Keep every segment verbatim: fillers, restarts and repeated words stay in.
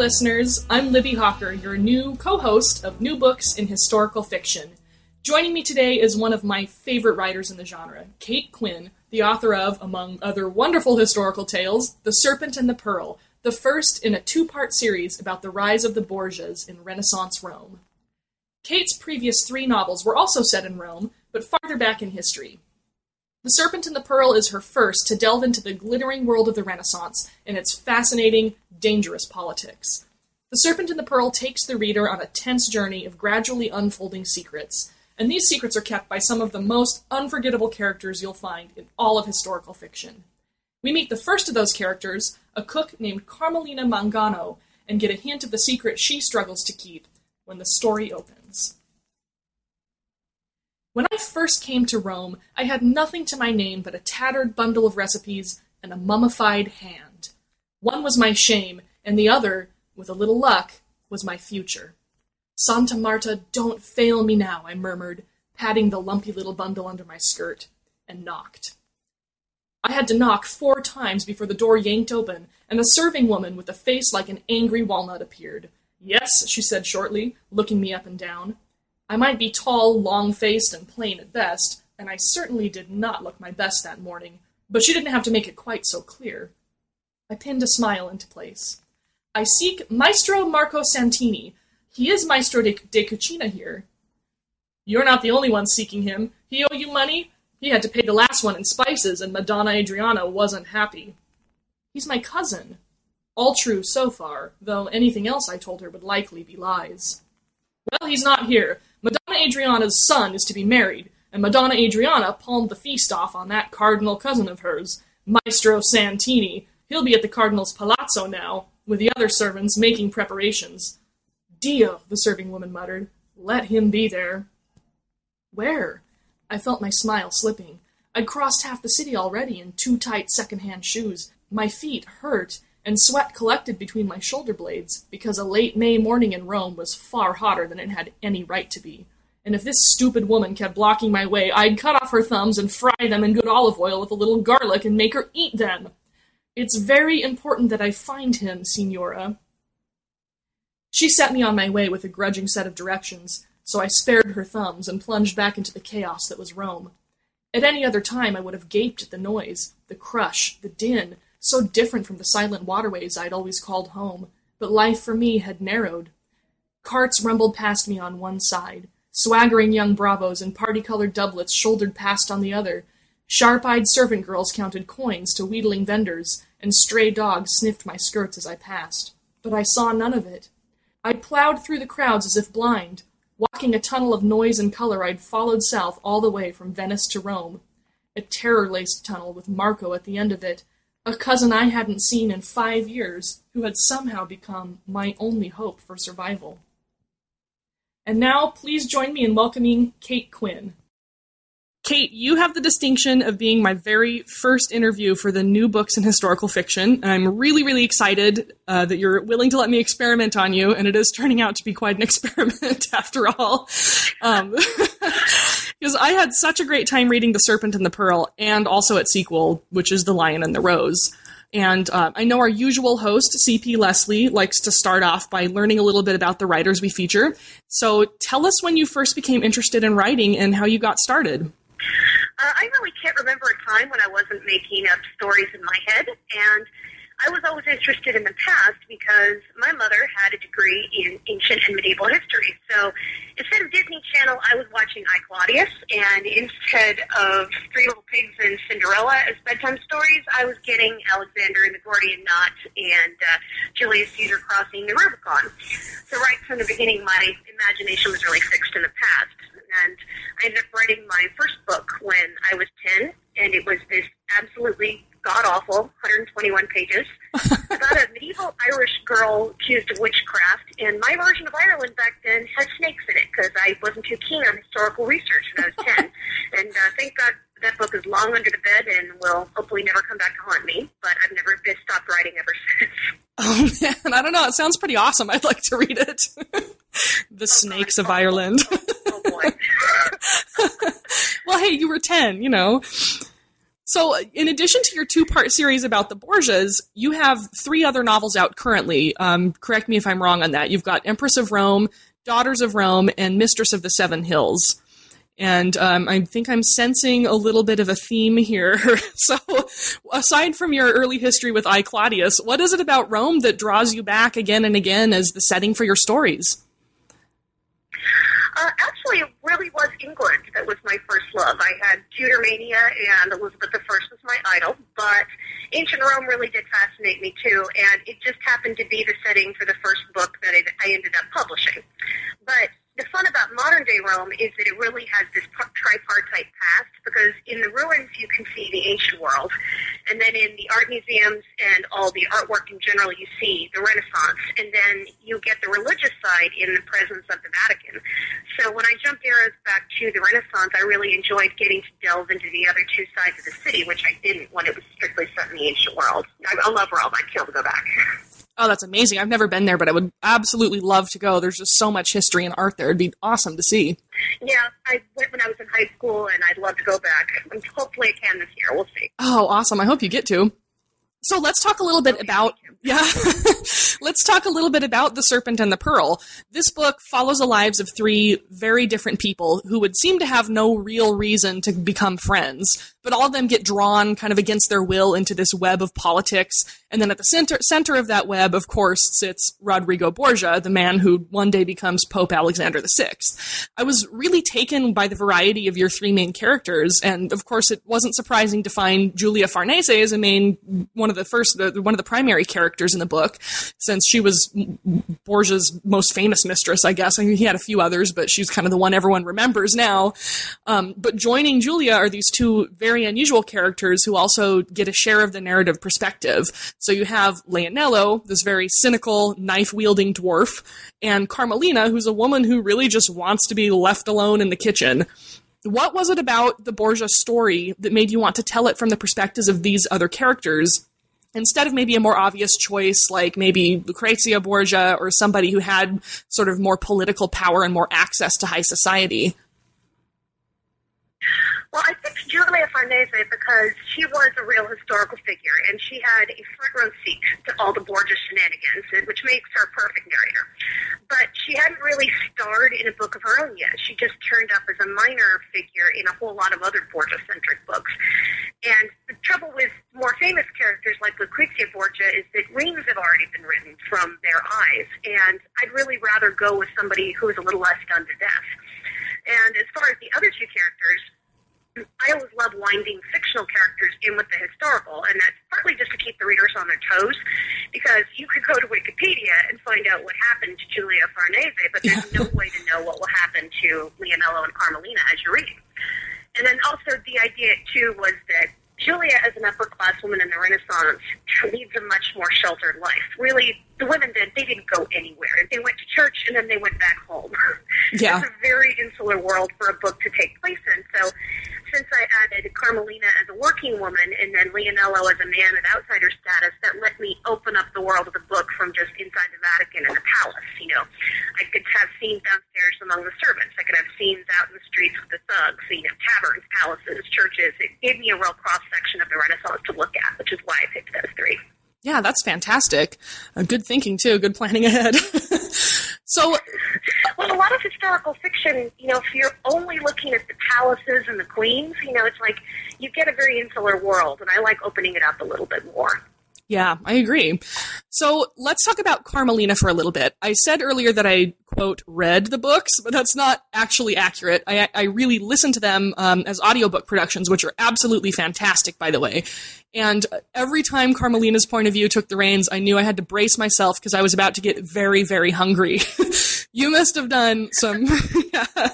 listeners. I'm Libby Hawker, your new co-host of New Books in Historical Fiction. Joining me today is one of my favorite writers in the genre, Kate Quinn, the author of, among other wonderful historical tales, The Serpent and the Pearl, the first in a two-part series about the rise of the Borgias in Renaissance Rome. Kate's previous three novels were also set in Rome, but farther back in history. The Serpent and the Pearl is her first to delve into the glittering world of the Renaissance and its fascinating, dangerous politics. The Serpent and the Pearl takes the reader on a tense journey of gradually unfolding secrets, and these secrets are kept by some of the most unforgettable characters you'll find in all of historical fiction. We meet the first of those characters, a cook named Carmelina Mangano, and get a hint of the secret she struggles to keep when the story opens. When I first came to Rome, I had nothing to my name but a tattered bundle of recipes and a mummified hand. One was my shame, and the other, with a little luck, was my future. "Santa Marta, don't fail me now," I murmured, patting the lumpy little bundle under my skirt, and knocked. I had to knock four times before the door yanked open, and a serving woman with a face like an angry walnut appeared. "Yes," she said shortly, looking me up and down. I might be tall, long-faced, and plain at best, and I certainly did not look my best that morning, but she didn't have to make it quite so clear. I pinned a smile into place. "I seek Maestro Marco Santini. He is Maestro de, de Cucina here." "You're not the only one seeking him. He owe you money? He had to pay the last one in spices, and Madonna Adriana wasn't happy." "He's my cousin." All true so far, though anything else I told her would likely be lies. "Well, he's not here. Madonna Adriana's son is to be married, and Madonna Adriana palmed the feast off on that cardinal cousin of hers, Maestro Santini. He'll be at the cardinal's palazzo now, with the other servants making preparations." "Dio," the serving woman muttered. "Let him be there." "Where?" I felt my smile slipping. I'd crossed half the city already in two tight second-hand shoes. My feet hurt, and sweat collected between my shoulder blades, because a late May morning in Rome was far hotter than it had any right to be, and if this stupid woman kept blocking my way, I'd cut off her thumbs and fry them in good olive oil with a little garlic and make her eat them. "It's very important that I find him, Signora." She set me on my way with a grudging set of directions, so I spared her thumbs and plunged back into the chaos that was Rome. At any other time I would have gaped at the noise, the crush, the din, so different from the silent waterways I'd always called home, but life for me had narrowed. Carts rumbled past me on one side, swaggering young bravos in party-colored doublets shouldered past on the other. Sharp-eyed servant girls counted coins to wheedling vendors, and stray dogs sniffed my skirts as I passed. But I saw none of it. I plowed through the crowds as if blind, walking a tunnel of noise and color I'd followed south all the way from Venice to Rome. A terror-laced tunnel with Marco at the end of it, a cousin I hadn't seen in five years, who had somehow become my only hope for survival. And now, please join me in welcoming Kate Quinn. Kate, you have the distinction of being my very first interview for the New Books in Historical Fiction, and I'm really, really excited uh, that you're willing to let me experiment on you, and it is turning out to be quite an experiment after all. Um, because I had such a great time reading The Serpent and the Pearl, and also its sequel, which is The Lion and the Rose. And uh, I know our usual host, C P. Leslie, likes to start off by learning a little bit about the writers we feature. So tell us when you first became interested in writing and how you got started. Uh, I really can't remember a time when I wasn't making up stories in my head, and I was always interested in the past because my mother had a degree in ancient and medieval history. So instead of Disney Channel, I was watching I, Claudius, and instead of Three Little Pigs and Cinderella as bedtime stories, I was getting Alexander and the Gordian Knot and uh, Julius Caesar crossing the Rubicon. So right from the beginning, my imagination was really fixed in the past. And I ended up writing my first book when I was ten, and it was this absolutely god-awful one hundred twenty-one pages about a medieval Irish girl accused of witchcraft. And my version of Ireland back then had snakes in it because I wasn't too keen on historical research when I was ten. And uh, thank God that book is long under the bed and will hopefully never come back to haunt me, but I've never been stopped writing ever since. Oh, man, I don't know. It sounds pretty awesome. I'd like to read it. The oh, Snakes God. of Ireland. Oh, oh, oh boy. Well, hey, you were ten, you know. So in addition to your two-part series about the Borgias, you have three other novels out currently. Um, correct me if I'm wrong on that. You've got Empress of Rome, Daughters of Rome, and Mistress of the Seven Hills. And um, I think I'm sensing a little bit of a theme here. So aside from your early history with I, Claudius, what is it about Rome that draws you back again and again as the setting for your stories? Uh, actually, it really was England that was my first love. I had Tudor mania and Elizabeth the First was my idol, but ancient Rome really did fascinate me too, and it just happened to be the setting for the first book that I ended up publishing. But the fun about modern-day Rome is that it really has this tripartite past, because in the ruins you can see the ancient world, and then in the art museums and all the artwork in general you see the Renaissance, and then you get the religious side in the presence of the Vatican. So when I jumped arrows back to the Renaissance, I really enjoyed getting to delve into the other two sides of the city, which I didn't when it was strictly set in the ancient world. I, I love Rome. I'd kill to go back. Oh, that's amazing. I've never been there, but I would absolutely love to go. There's just so much history and art there. It'd be awesome to see. Yeah, I went when I was in high school, and I'd love to go back. Hopefully I can this year. We'll see. Oh, awesome. I hope you get to. So let's talk a little bit about, yeah, let's talk a little bit about The Serpent and the Pearl. This book follows the lives of three very different people who would seem to have no real reason to become friends, but all of them get drawn kind of against their will into this web of politics. And then at the center, center of that web, of course, sits Rodrigo Borgia, the man who one day becomes Pope Alexander the Sixth. I was really taken by the variety of your three main characters. And of course, it wasn't surprising to find Giulia Farnese as a main one of the first, the, one of the primary characters in the book, since she was Borgia's most famous mistress, I guess. I mean, he had a few others, but she's kind of the one everyone remembers now. Um, but joining Giulia are these two very unusual characters who also get a share of the narrative perspective. So you have Leonello, this very cynical, knife-wielding dwarf, and Carmelina, who's a woman who really just wants to be left alone in the kitchen. What was it about the Borgia story that made you want to tell it from the perspectives of these other characters, instead of maybe a more obvious choice like maybe Lucrezia Borgia or somebody who had sort of more political power and more access to high society? Well, I picked Giulia Farnese because she was a real historical figure, and she had a front row seat to all the Borgia shenanigans, which makes her a perfect narrator. But she hadn't really starred in a book of her own yet. She just turned up as a minor figure in a whole lot of other Borgia-centric books. And the trouble with more famous characters like Lucrezia Borgia is that reams have already been written from their eyes, and I'd really rather go with somebody who is a little less done to death. And as far as the other two characters, I always love winding fictional characters in with the historical, and that's partly just to keep the readers on their toes, because you could go to Wikipedia and find out what happened to Giulia Farnese, but there's yeah. no way to know what will happen to Leonello and Carmelina as you're reading. And then also the idea, too, was that Giulia, as an upper-class woman in the Renaissance, leads a much more sheltered life. Really, the women, did, they didn't go anywhere. They went to church, and then they went back home. Yeah. It's a very insular world for a book to take place in. So since I added Carmelina as a working woman and then Leonello as a man of outsider status, that let me open up the world of the book from just inside the Vatican and the palace. You know, I could have scenes downstairs among the servants. I could have scenes out in the streets with the thugs, you know, taverns, palaces, churches. It gave me a real cross-section of the Renaissance to look at, which is why I picked those three. Yeah, that's fantastic. Uh, good thinking, too. Good planning ahead. So, well, a lot of historical fiction, you know, if you're only looking at the palaces and the queens, you know, it's like you get a very insular world, and I like opening it up a little bit more. Yeah, I agree. So let's talk about Carmelina for a little bit. I said earlier that I, quote, read the books, but that's not actually accurate. I, I really listened to them um, as audiobook productions, which are absolutely fantastic, by the way. And every time Carmelina's point of view took the reins, I knew I had to brace myself because I was about to get very, very hungry. You must have done some yeah,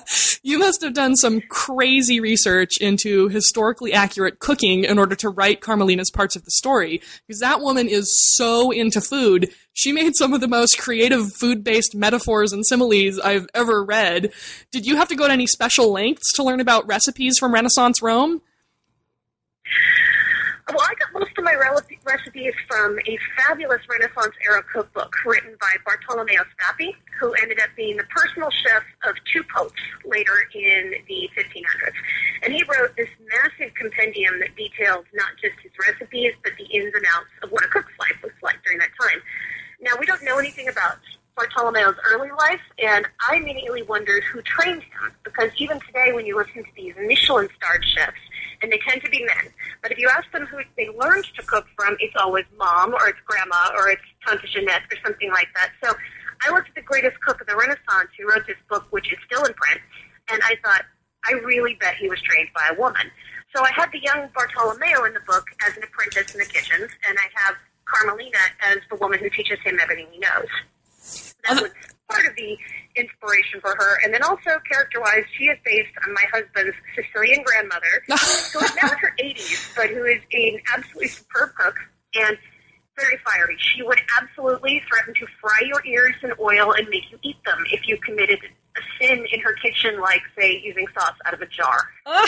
you must have done some crazy research into historically accurate cooking in order to write Carmelina's parts of the story, because that woman is so into food. She made some of the most creative food-based metaphors and similes I've ever read. Did you have to go to any special lengths to learn about recipes from Renaissance Rome? Well, I got most of my recipes from a fabulous Renaissance-era cookbook written by Bartolomeo Scappi, who ended up being the personal chef of two popes later in the fifteen hundreds. And he wrote this massive compendium that details not just his recipes, but the ins and outs of what a cook's life was like during that time. Now, we don't know anything about Bartolomeo's early life, and I immediately wondered who trained him, because even today when you listen to these Michelin-starred chefs, and they tend to be men, but if you ask them who they learned to cook from, it's always mom, or it's grandma, or it's Tante Jeanette, or something like that. So I looked at the greatest cook of the Renaissance who wrote this book, which is still in print, and I thought, I really bet he was trained by a woman. So I had the young Bartolomeo in the book as an apprentice in the kitchens, and I have Carmelina as the woman who teaches him everything he knows. That was part of the inspiration for her. And then also, character-wise, she is based on my husband's Sicilian grandmother, who is now in her eighties, but who is an absolutely superb cook and very fiery. She would absolutely threaten to fry your ears in oil and make you eat them if you committed a sin in her kitchen, like, say, using sauce out of a jar. Oh,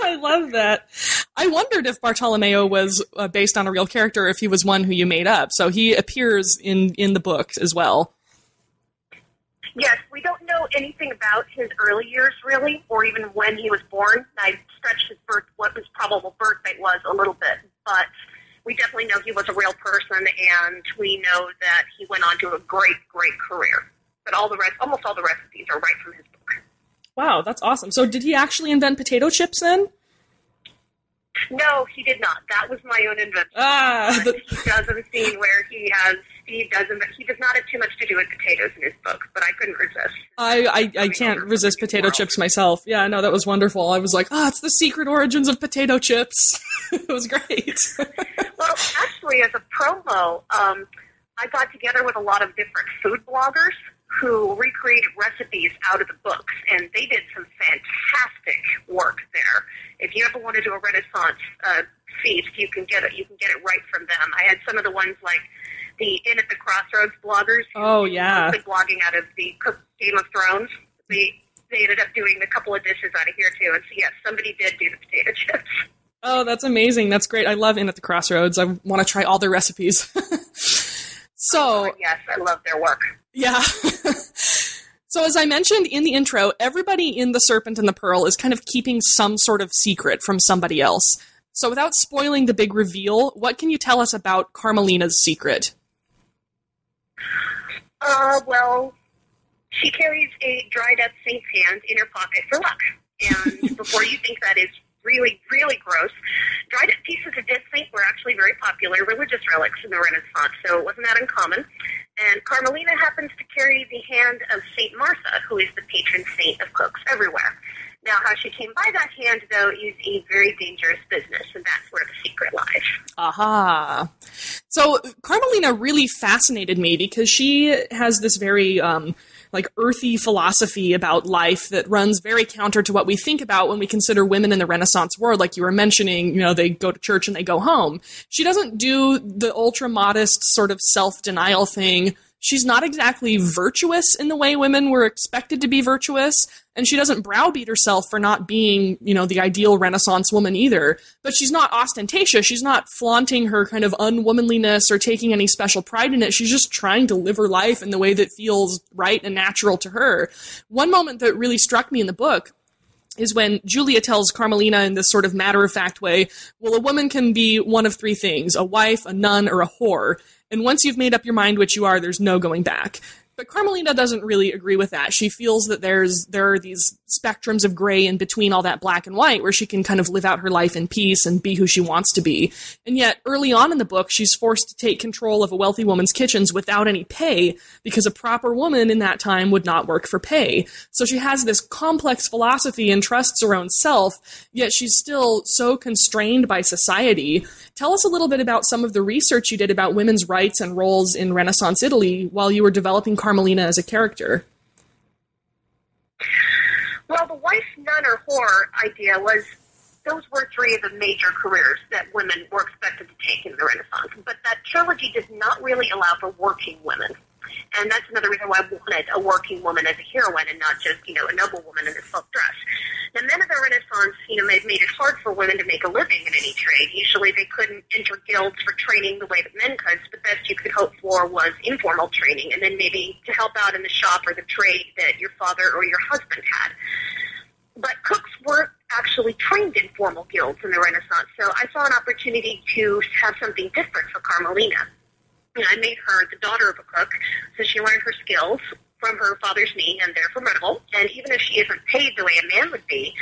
I love that. I wondered if Bartolomeo was uh, based on a real character, or if he was one who you made up. So he appears in, in the book as well. Yes, we don't know anything about his early years, really, or even when he was born. I stretched his birth, what his probable birth date was a little bit, but we definitely know he was a real person, and we know that he went on to a great, great career. But all the rest, almost all the recipes are right from his book. Wow, that's awesome. So did he actually invent potato chips then? No, he did not. That was my own invention. Ah, but... He does a scene where he has... He doesn't. He does not have too much to do with potatoes in his book, but I couldn't resist. I, I, I can't resist potato world. chips myself. Yeah, no, that was wonderful. I was like, oh, it's the secret origins of potato chips. It was great. Well, actually, as a promo, um, I got together with a lot of different food bloggers who recreated recipes out of the books, and they did some fantastic work there. If you ever want to do a Renaissance uh, feast, you can get it. You can get it right from them. I had some of the ones like the In at the Crossroads bloggers. Oh, yeah. Who blogging out of the Game of Thrones. They, they ended up doing a couple of dishes out of here, too. And so, yes, somebody did do the potato chips. Oh, that's amazing. That's great. I love In at the Crossroads. I want to try all their recipes. So... Oh, yes, I love their work. Yeah. So as I mentioned in the intro, everybody in The Serpent and the Pearl is kind of keeping some sort of secret from somebody else. So without spoiling the big reveal, what can you tell us about Carmelina's secret? Uh, well, she carries a dried-up saint's hand in her pocket for luck. And before you think that is really, really gross, dried-up pieces of dead saint were actually very popular religious relics in the Renaissance, so it wasn't that uncommon. And Carmelina happens to carry the hand of Saint Martha, who is the patron saint of cooks everywhere. Now, how she came by that hand, though, is a very dangerous business, and that's where the secret lies. Aha. So Carmelina really fascinated me because she has this very, um, like, earthy philosophy about life that runs very counter to what we think about when we consider women in the Renaissance world. Like you were mentioning, you know, they go to church and they go home. She doesn't do the ultra-modest sort of self-denial thing. She's not exactly virtuous in the way women were expected to be virtuous, and she doesn't browbeat herself for not being, you know, the ideal Renaissance woman either. But she's not ostentatious. She's not flaunting her kind of unwomanliness or taking any special pride in it. She's just trying to live her life in the way that feels right and natural to her. One moment that really struck me in the book is when Giulia tells Carmelina in this sort of matter-of-fact way, well, a woman can be one of three things, a wife, a nun, or a whore. And once you've made up your mind which you are, there's no going back. But Carmelina doesn't really agree with that. She feels that there's there are these spectrums of gray in between all that black and white where she can kind of live out her life in peace and be who she wants to be. And yet, early on in the book, she's forced to take control of a wealthy woman's kitchens without any pay because a proper woman in that time would not work for pay. So she has this complex philosophy and trusts her own self, yet she's still so constrained by society. Tell us a little bit about some of the research you did about women's rights and roles in Renaissance Italy while you were developing Carmelina. Carmelina as a character? Well, the wife, nun, or whore idea was those were three of the major careers that women were expected to take in the Renaissance, but that trilogy did not really allow for working women. And that's another reason why I wanted a working woman as a heroine and not just, you know, a noble woman in a silk dress. The men of the Renaissance, you know, made it hard for women to make a living in any trade. Usually they couldn't enter guilds for training the way that men could. The best you could hope for was informal training, and then maybe to help out in the shop or the trade that your father or your husband had. But cooks were actually trained in formal guilds in the Renaissance. So I saw an opportunity to have something different for Carmelina. And I made her the daughter of a cook, so she learned her skills from her father's knee, and they're formidable. And even if she isn't paid the way a man would be,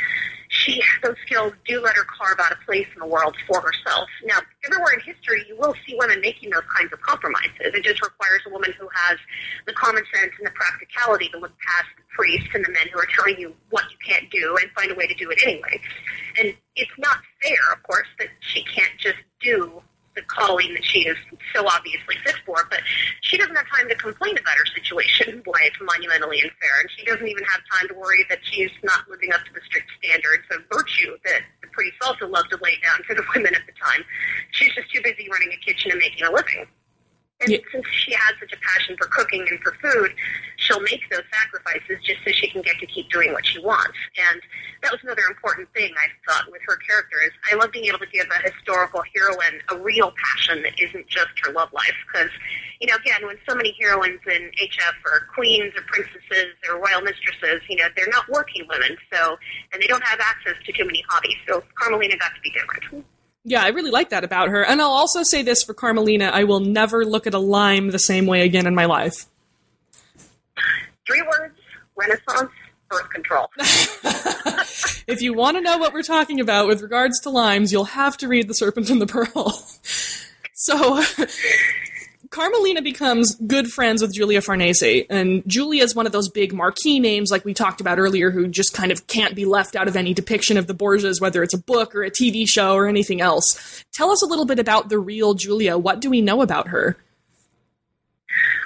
she those skills do let her carve out a place in the world for herself. Now, everywhere in history, you will see women making those kinds of compromises. It just requires a woman who has the common sense and the practicality to look past the priests and the men who are telling you what you can't do and find a way to do it anyway. And it's not fair, of course, that she can't just do the calling that she is so obviously fit for, but she doesn't have time to complain about her situation, why it's monumentally unfair, and she doesn't even have time to worry that she's not living up to the strict standards of virtue that the priests also loved to lay down for the women at the time. She's just too busy running a kitchen and making a living. And yeah. Since she has such a passion for cooking and for food, she'll make those sacrifices just so she can get to keep doing what she wants. And that was another important thing I thought with her character is I love being able to give a historical heroine a real passion that isn't just her love life. Because, you know, again, when so many heroines in H F are queens or princesses or royal mistresses, you know, they're not working women, so and they don't have access to too many hobbies. So Carmelina got to be different. Yeah, I really like that about her. And I'll also say this for Carmelina, I will never look at a lime the same way again in my life. Three words, Renaissance, birth control. If you want to know what we're talking about with regards to limes, you'll have to read The Serpent and the Pearl. So, Carmelina becomes good friends with Giulia Farnese, and Giulia is one of those big marquee names like we talked about earlier who just kind of can't be left out of any depiction of the Borgias, whether it's a book or a T V show or anything else. Tell us a little bit about the real Giulia. What do we know about her?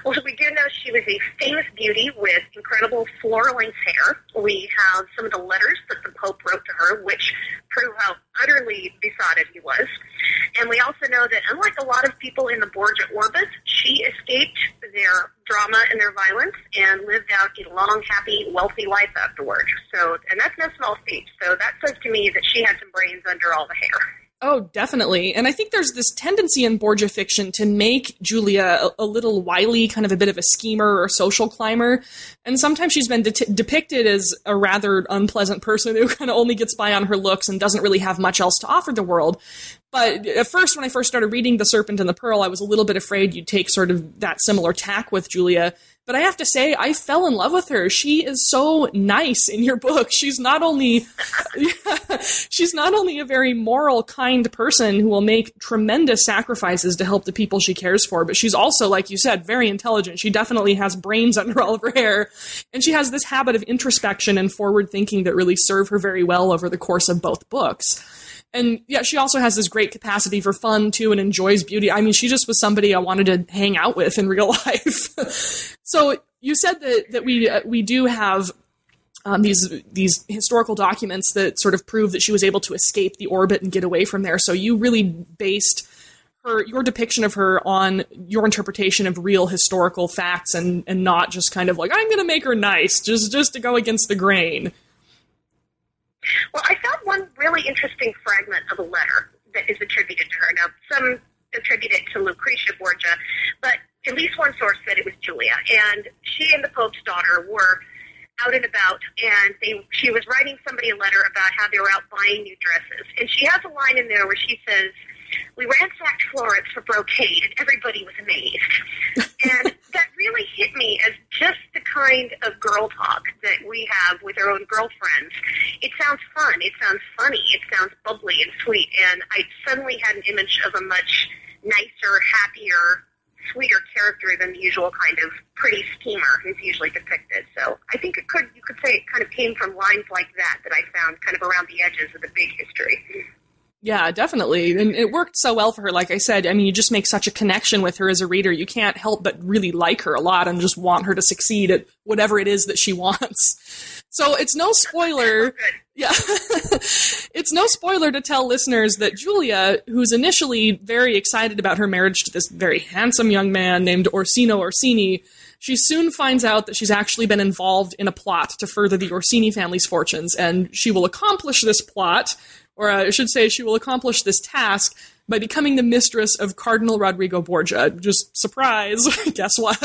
Well, we do know she was a famous beauty with incredible floral length hair. We have some of the letters that the Pope wrote to her, which prove how utterly besotted he was. And we also know that unlike a lot of people in the Borgia orbit, she escaped their drama and their violence and lived out a long, happy, wealthy life afterward. So, and that's no small feat. So that says to me that she had some brains under all the hair. Oh, definitely. And I think there's this tendency in Borgia fiction to make Giulia a, a little wily, kind of a bit of a schemer or social climber. And sometimes she's been de- depicted as a rather unpleasant person who kind of only gets by on her looks and doesn't really have much else to offer the world. But at first, when I first started reading The Serpent and the Pearl, I was a little bit afraid you'd take sort of that similar tack with Giulia. But I have to say, I fell in love with her. She is so nice in your book. She's not only yeah, she's not only a very moral, kind person who will make tremendous sacrifices to help the people she cares for, but she's also, like you said, very intelligent. She definitely has brains under all of her hair. And she has this habit of introspection and forward thinking that really serve her very well over the course of both books. And yeah, she also has this great capacity for fun, too, and enjoys beauty. I mean, she just was somebody I wanted to hang out with in real life. So you said that, that we uh, we do have um, these these historical documents that sort of prove that she was able to escape the orbit and get away from there. So you really based her your depiction of her on your interpretation of real historical facts and, and not just kind of like, I'm going to make her nice, just just to go against the grain. Well, I found one really interesting fragment of a letter that is attributed to her. Now, some attribute it to Lucrezia Borgia, but at least one source said it was Giulia. And she and the Pope's daughter were out and about, and they, she was writing somebody a letter about how they were out buying new dresses. And she has a line in there where she says, "We ransacked Florence for brocade, and everybody was amazed." And that really hit me as just the kind of girl talk that we have with our own girlfriends. It sounds fun, it sounds funny, it sounds bubbly and sweet, and I suddenly had an image of a much nicer, happier, sweeter character than the usual kind of pretty schemer who's usually depicted. So I think it could you could say it kind of came from lines like that that I found kind of around the edges of the big history. Yeah, definitely. And it worked so well for her. Like I said, I mean, you just make such a connection with her as a reader. You can't help but really like her a lot and just want her to succeed at whatever it is that she wants. So it's no spoiler. Yeah, it's no spoiler to tell listeners that Giulia, who's initially very excited about her marriage to this very handsome young man named Orsino Orsini, she soon finds out that she's actually been involved in a plot to further the Orsini family's fortunes, and she will accomplish this plot. Or I should say she will accomplish this task by becoming the mistress of Cardinal Rodrigo Borgia. Just surprise. Guess what?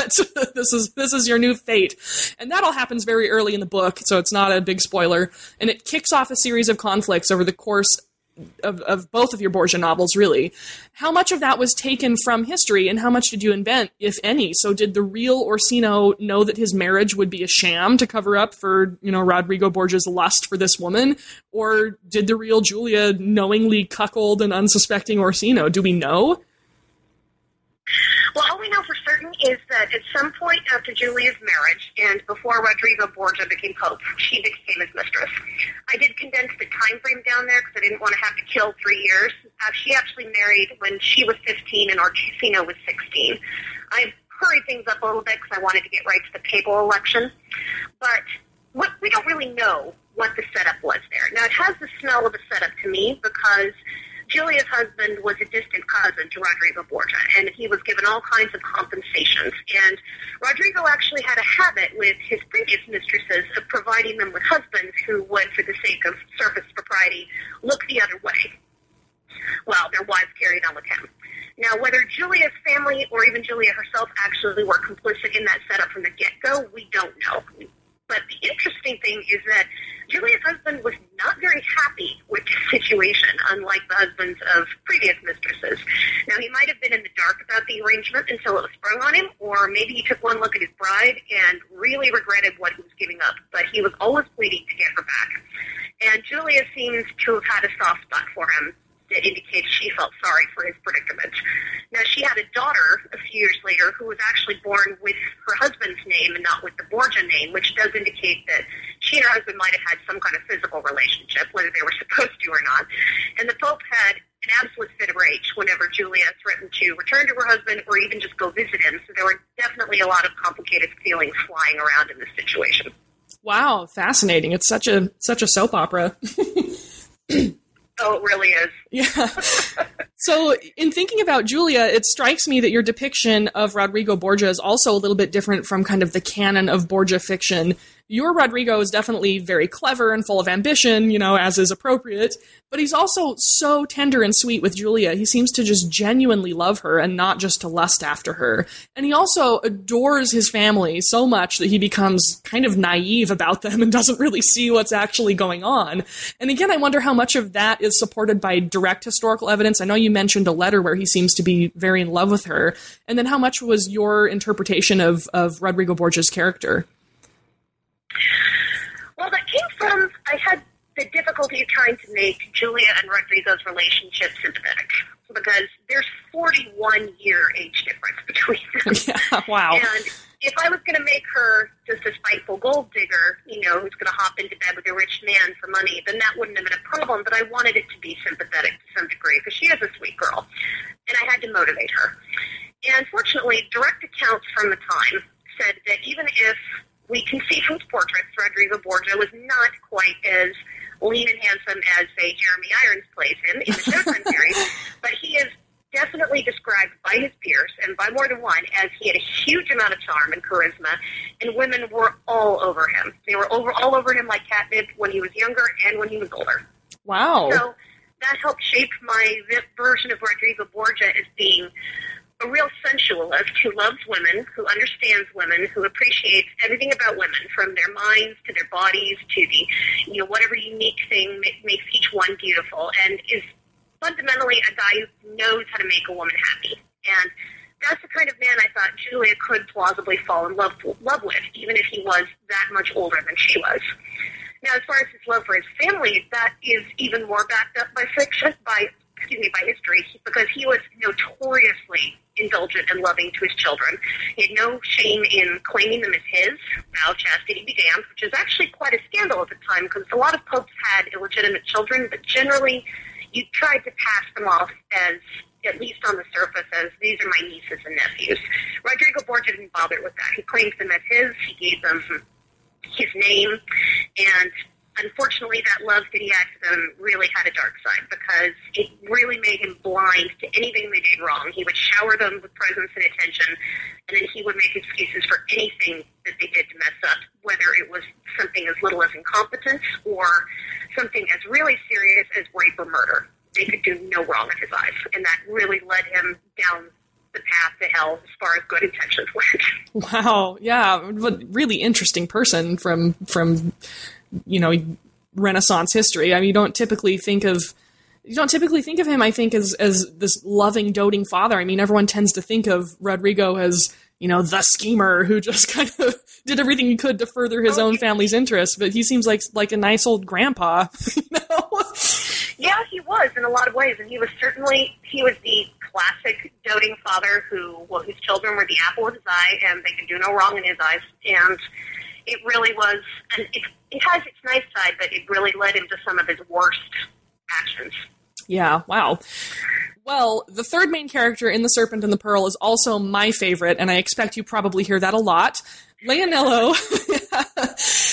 This is this is your new fate. And that all happens very early in the book, so it's not a big spoiler. And it kicks off a series of conflicts over the course of, of both of your Borgia novels, really. How much of that was taken from history, and how much did you invent, if any? So did the real Orsino know that his marriage would be a sham to cover up for, you know, Rodrigo Borgia's lust for this woman? Or did the real Giulia knowingly cuckold an unsuspecting Orsino? Do we know? Well, all we know for certain is that at some point after Giulia's marriage and before Rodrigo Borgia became pope, she became his mistress. I did condense the time frame down there because I didn't want to have to kill three years. Uh, she actually married when she was fifteen and Orsino was sixteen. I hurried things up a little bit because I wanted to get right to the papal election. But what, we don't really know what the setup was there. Now, it has the smell of a setup to me because Giulia's husband was a distant cousin to Rodrigo Borgia, and he was given all kinds of compensations. And Rodrigo actually had a habit with his previous mistresses of providing them with husbands who would, for the sake of surface propriety, look the other way while their wives carried on with him. Now, whether Giulia's family or even Giulia herself actually were complicit in that setup from the get-go, we don't know. But the interesting thing is that Giulia's husband was not very happy with the situation, unlike the husbands of previous mistresses. Now, he might have been in the dark about the arrangement until it was sprung on him, or maybe he took one look at his bride and really regretted what he was giving up, but he was always pleading to get her back. And Giulia seems to have had a soft spot for him that indicates she felt sorry for his predicament. Now, she had a daughter a few years later who was actually born with her husband's name and not with the Borgia name, which does indicate that she and her husband might have had some kind of physical relationship, whether they were supposed to or not. And the Pope had an absolute fit of rage whenever Giulia threatened to return to her husband or even just go visit him. So there were definitely a lot of complicated feelings flying around in this situation. Wow, fascinating. It's such a such a soap opera. Oh, it really is. Yeah. So in thinking about Giulia, it strikes me that your depiction of Rodrigo Borgia is also a little bit different from kind of the canon of Borgia fiction. Your Rodrigo is definitely very clever and full of ambition, you know, as is appropriate, but he's also so tender and sweet with Giulia. He seems to just genuinely love her and not just to lust after her. And he also adores his family so much that he becomes kind of naive about them and doesn't really see what's actually going on. And again, I wonder how much of that is supported by direct historical evidence. I know you mentioned a letter where he seems to be very in love with her. And then how much was your interpretation of, of Rodrigo Borgia's character? Well, that came from, I had the difficulty of trying to make Giulia and Rodrigo's relationship sympathetic, because there's forty-one year age difference between them. Yeah, wow. And if I was going to make her just a spiteful gold digger, you know, who's going to hop into bed with a rich man for money, then that wouldn't have been a problem, but I wanted it to be sympathetic to some degree, because she is a sweet girl, and I had to motivate her. And fortunately, direct accounts from the time said that even if we can see from his portraits, Rodrigo Borgia was not quite as lean and handsome as, say, Jeremy Irons plays him in the Showtime series, but he is definitely described by his peers, and by more than one, as he had a huge amount of charm and charisma, and women were all over him. They were over all over him like catnip when he was younger and when he was older. Wow. So that helped shape my version of Rodrigo Borgia as being a real sensualist who loves women, who understands women, who appreciates everything about women, from their minds to their bodies to the, you know, whatever unique thing makes each one beautiful, and is fundamentally a guy who knows how to make a woman happy. And that's the kind of man I thought Giulia could plausibly fall in love, love with, even if he was that much older than she was. Now, as far as his love for his family, that is even more backed up by fiction, by excuse me, by history, because he was notoriously indulgent and loving to his children. He had no shame in claiming them as his, now chastity be damned, which is actually quite a scandal at the time, because a lot of popes had illegitimate children, but generally you tried to pass them off as, at least on the surface, as these are my nieces and nephews. Rodrigo Borgia didn't bother with that. He claimed them as his, he gave them his name, and unfortunately, that love that he had for them really had a dark side, because it really made him blind to anything they did wrong. He would shower them with presents and attention, and then he would make excuses for anything that they did to mess up, whether it was something as little as incompetence or something as really serious as rape or murder. they could do no wrong in his eyes. And that really led him down the path to hell as far as good intentions went. Wow. Yeah. Really interesting person from, from, you know, Renaissance history. I mean, you don't typically think of, you don't typically think of him, I think, as, as this loving, doting father. I mean, everyone tends to think of Rodrigo as, you know, the schemer who just kind of did everything he could to further his own family's interests. But he seems like like a nice old grandpa. You know? Yeah, he was in a lot of ways. And he was certainly, he was the classic doting father who, well, his children were the apple of his eye and they could do no wrong in his eyes. And it really was, and it, it has its nice side, but it really led him to some of his worst actions. Yeah, wow. Well, the third main character in The Serpent and the Pearl is also my favorite, and I expect you probably hear that a lot. Leonello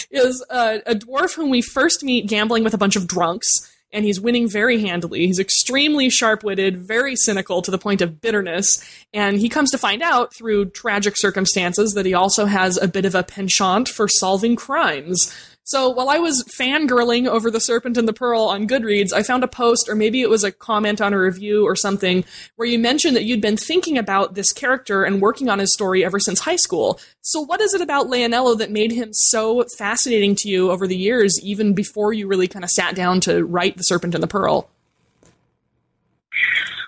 is a, a dwarf whom we first meet gambling with a bunch of drunks, and he's winning very handily. He's extremely sharp-witted, very cynical to the point of bitterness, and he comes to find out through tragic circumstances that he also has a bit of a penchant for solving crimes. So while I was fangirling over The Serpent and the Pearl on Goodreads, I found a post, or maybe it was a comment on a review or something, where you mentioned that you'd been thinking about this character and working on his story ever since high school. So what is it about Leonello that made him so fascinating to you over the years, even before you really kind of sat down to write The Serpent and the Pearl?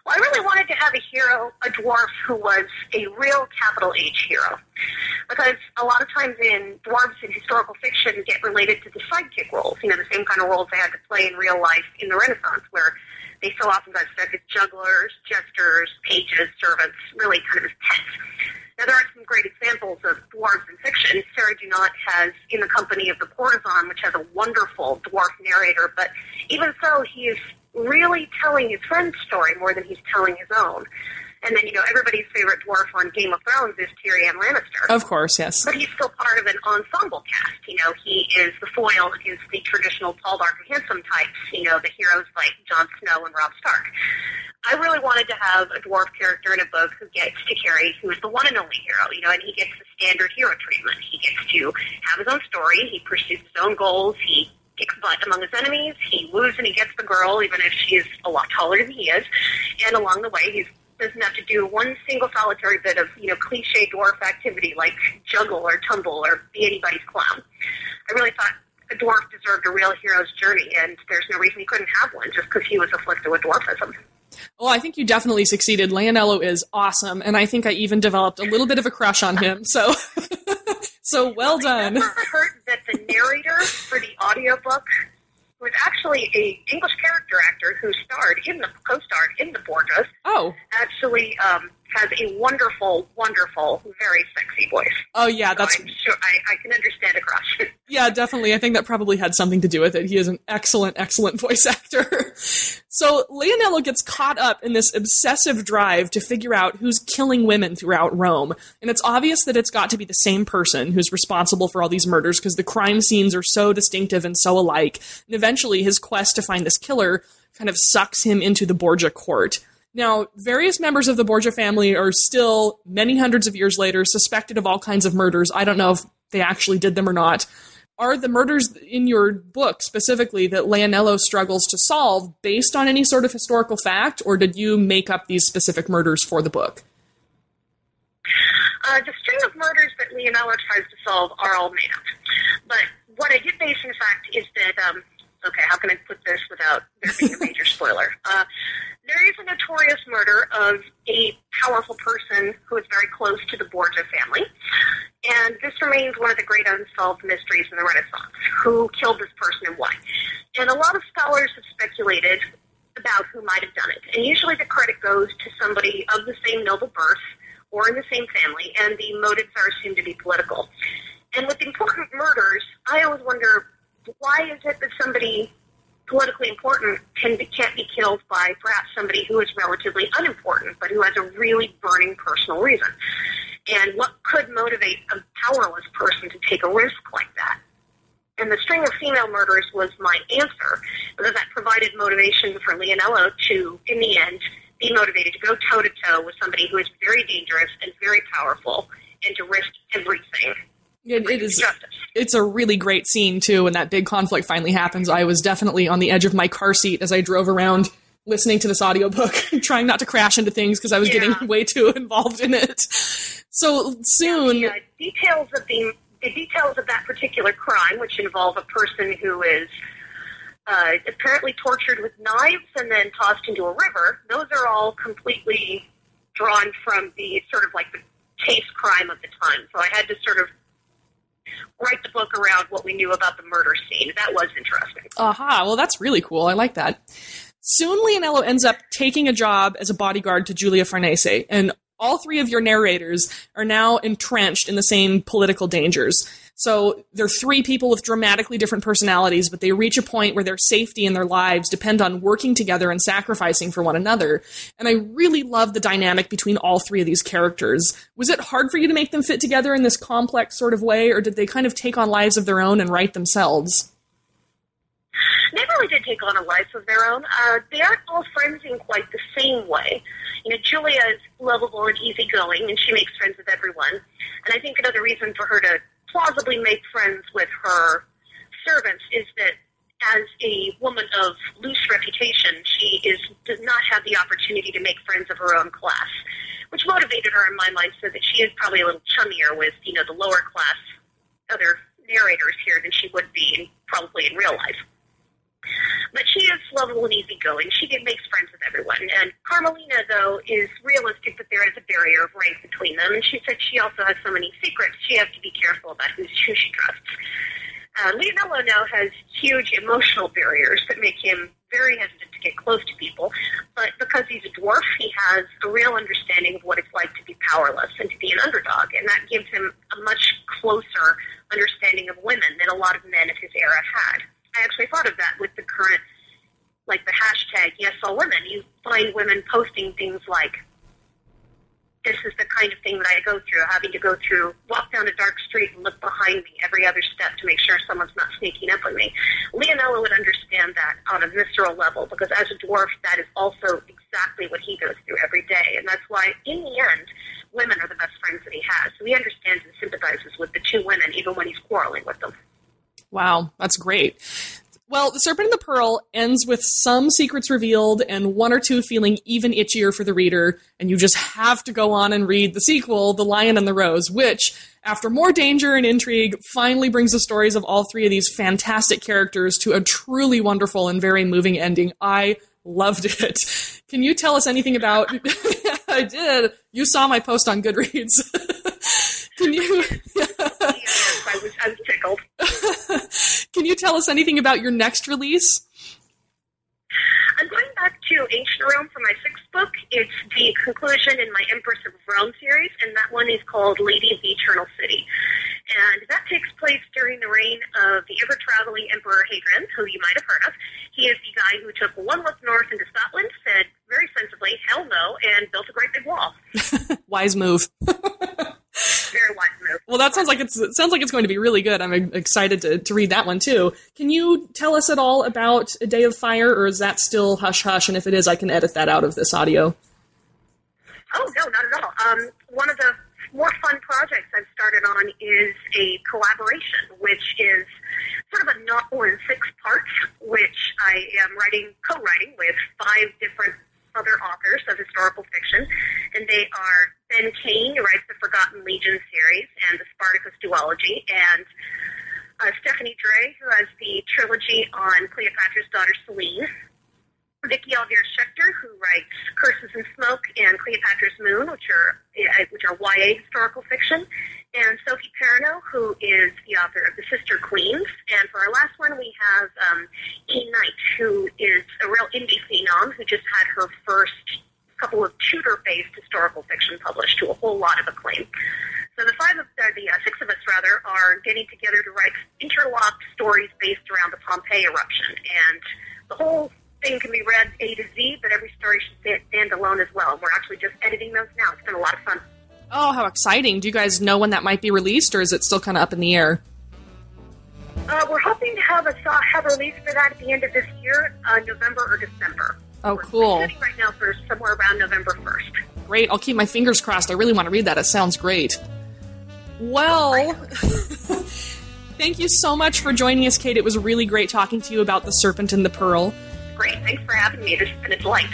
Well, I really wanted to have a hero, a dwarf who was a real capital H hero. Because a lot of times in dwarves in historical fiction get related to the sidekick roles, you know, the same kind of roles they had to play in real life in the Renaissance, where they so often got stuck as jugglers, jesters, pages, servants, really kind of as pets. Now, there are some great examples of dwarves in fiction. Sarah Dunant has In the Company of the Courtesan, which has a wonderful dwarf narrator, but even so, he is really telling his friend's story more than he's telling his own. And then, you know, everybody's favorite dwarf on Game of Thrones is Tyrion Lannister. Of course, yes. But he's still part of an ensemble cast. You know, he is the foil against the traditional tall, dark, and handsome types, you know, the heroes like Jon Snow and Robb Stark. I really wanted to have a dwarf character in a book who gets to carry, who is the one and only hero, you know, and he gets the standard hero treatment. He gets to have his own story, he pursues his own goals, he kicks butt among his enemies, he woos and he gets the girl, even if she is a lot taller than he is, and along the way, he's doesn't have to do one single solitary bit of, you know, cliche dwarf activity like juggle or tumble or be anybody's clown. I really thought a dwarf deserved a real hero's journey, and there's no reason he couldn't have one just because he was afflicted with dwarfism. Well, I think you definitely succeeded. Leonello is awesome, and I think I even developed a little bit of a crush on him, so... so well done. I've never heard that the narrator for the audiobook was actually a English character actor who starred in the co-starred in the Borgias. Oh, actually um, has a wonderful, wonderful, very sexy voice. Oh yeah, so that's I'm sure I, I can understand a crush. Yeah, definitely. I think that probably had something to do with it. He is an excellent, excellent voice actor. So Leonello gets caught up in this obsessive drive to figure out who's killing women throughout Rome. And it's obvious that it's got to be the same person who's responsible for all these murders because the crime scenes are so distinctive and so alike. And eventually his quest to find this killer kind of sucks him into the Borgia court. Now, various members of the Borgia family are still, many hundreds of years later, suspected of all kinds of murders. I don't know if they actually did them or not. Are the murders in your book specifically that Leonello struggles to solve based on any sort of historical fact, or did you make up these specific murders for the book? Uh, the string of murders that Leonello tries to solve are all made up. But what I did base in fact is that, um, okay, how can I put this without there being a major spoiler? Uh, there is a notorious murder of a powerful person who is very close to the Borgia family. And this remains one of the great unsolved mysteries in the Renaissance. Who killed this person and why? And a lot of scholars have speculated about who might have done it. And usually the credit goes to somebody of the same noble birth or in the same family, and the motives are assumed to be political. And with important murders, I always wonder, why is it that somebody politically important can be, can't be killed by perhaps somebody who is relatively unimportant, but who has a really burning personal reason? And what could motivate a powerless person to take a risk like that? And the string of female murders was my answer, because that provided motivation for Leonello to, in the end, be motivated to go toe-to-toe with somebody who is very dangerous and very powerful, and to risk everything. It, it is, it's a really great scene, too, when that big conflict finally happens. I was definitely on the edge of my car seat as I drove around listening to this audiobook, trying not to crash into things because I was yeah. getting way too involved in it. So soon... Yeah, the, uh, details of the, the details of that particular crime, which involve a person who is uh, apparently tortured with knives and then tossed into a river, those are all completely drawn from the sort of like the chase crime of the time. So I had to sort of write the book around what we knew about the murder scene. That was interesting. Aha, well, that's really cool. I like that. Soon Leonello ends up taking a job as a bodyguard to Giulia Farnese, and all three of your narrators are now entrenched in the same political dangers. So they're three people with dramatically different personalities, but they reach a point where their safety and their lives depend on working together and sacrificing for one another. And I really love the dynamic between all three of these characters. Was it hard for you to make them fit together in this complex sort of way, or did they kind of take on lives of their own and write themselves? They really did take on a life of their own. Uh, they aren't all friends in quite the same way. You know, Giulia is lovable and easygoing, and she makes friends with everyone. And I think another reason for her to plausibly make friends with her servants is that as a woman of loose reputation, she is does not have the opportunity to make friends of her own class, which motivated her in my mind so that she is probably a little chummier with, you know, the lower class other narrators here than she would be probably in real life. But she is lovable and easygoing. She makes friends with everyone. And Carmelina, though, is realistic that there is a barrier of rank between them. And she said she also has so many secrets, she has to be careful about who she trusts. Uh, Leonello now has huge emotional barriers that make him very hesitant to get close to people. But because he's a dwarf, he has a real understanding of what it's like to be powerless and to be an underdog. And that gives him a much closer understanding of women than a lot of men of his era had. I actually thought of that with the current, like the hashtag, Yes All Women. You find women posting things like, this is the kind of thing that I go through, having to go through, walk down a dark street and look behind me every other step to make sure someone's not sneaking up on me. Leonello would understand that on a visceral level, because as a dwarf, that is also exactly what he goes through every day. And that's why, in the end, women are the best friends that he has. So he understands and sympathizes with the two women, even when he's quarreling with them. Wow, that's great. Well, The Serpent and the Pearl ends with some secrets revealed and one or two feeling even itchier for the reader, and you just have to go on and read the sequel, The Lion and the Rose, which, after more danger and intrigue, finally brings the stories of all three of these fantastic characters to a truly wonderful and very moving ending. I loved it. Can you tell us anything about... I did. You saw my post on Goodreads. Can you... I was, I was tickled. Can you tell us anything about your next release? I'm going back to Ancient Rome for my sixth book. It's the conclusion in my Empress of Rome series, and that one is called Lady of the Eternal City. And that takes place during the reign of the ever-traveling Emperor Hadrian, who you might have heard of. He is the guy who took one look north into Scotland, said very sensibly, hell no, and built a great big wall. Wise move. Very wise move. Well, that sounds like it's it sounds like it's going to be really good. I'm excited to, to read that one too. Can you tell us at all about A Day of Fire, or is that still hush hush? And if it is, I can edit that out of this audio. Oh no, not at all. Um, one of the more fun projects I've started on is a collaboration, which is sort of a novel in six parts, which I am writing, co-writing with five different other authors of historical fiction, and they are Ben Kane, who writes the Forgotten Legion series and the Spartacus duology, and uh, Stephanie Dre, who has the trilogy on Cleopatra's daughter Selene, Vicky Alvear-Schechter, who writes Curses and Smoke and Cleopatra's Moon, which are which are Y A historical fiction, and Sophie Perrineau, who is the author of The Sister Queens. And for our last one, we have um, E. Knight, who is a real indie phenom who just had her first couple of Tudor-based historical fiction published to a whole lot of acclaim. So the five of uh, the uh, six of us rather are getting together to write interlocked stories based around the Pompeii eruption, and the whole thing can be read A to Z, but every story should stand alone as well. And we're actually just editing those now. It's been a lot of fun. Oh, how exciting. Do you guys know when that might be released, or is it still kind of up in the air? Uh, we're hoping to have a, have a release for that at the end of this year, uh, November or December. Oh, we're cool. We're shooting right now for somewhere around November first. Great. I'll keep my fingers crossed. I really want to read that. It sounds great. Well... Thank you so much for joining us, Kate. It was really great talking to you about The Serpent and the Pearl. Great. Thanks for having me. This has been a delight.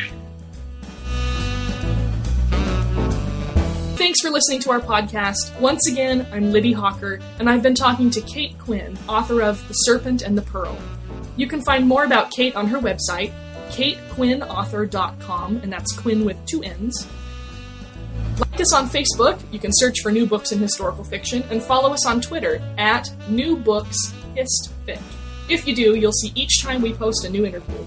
Thanks for listening to our podcast. Once again, I'm Libby Hawker, and I've been talking to Kate Quinn, author of The Serpent and the Pearl. You can find more about Kate on her website, kate quinn author dot com, and that's Quinn with two N's. Like us on Facebook, you can search for New Books in Historical Fiction, and follow us on Twitter at New Books Histfic. If you do, you'll see each time we post a new interview.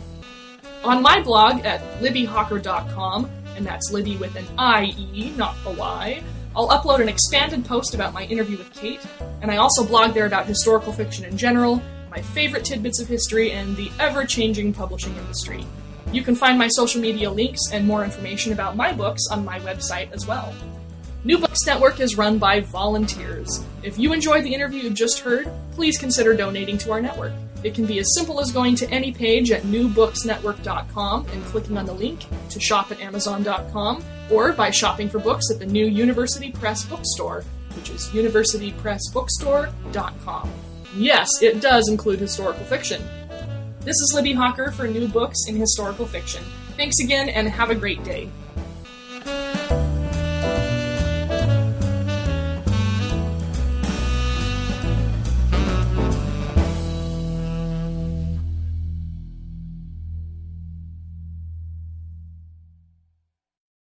On my blog at libby hawker dot com, and that's Libby with an I E, not a Y, I'll upload an expanded post about my interview with Kate, and I also blog there about historical fiction in general, my favorite tidbits of history, and the ever-changing publishing industry. You can find my social media links and more information about my books on my website as well. New Books Network is run by volunteers. If you enjoyed the interview you just heard, please consider donating to our network. It can be as simple as going to any page at new books network dot com and clicking on the link to shop at amazon dot com, or by shopping for books at the new University Press bookstore, which is university press bookstore dot com. Yes, it does include historical fiction. This is Libby Hawker for New Books in Historical Fiction. Thanks again, and have a great day.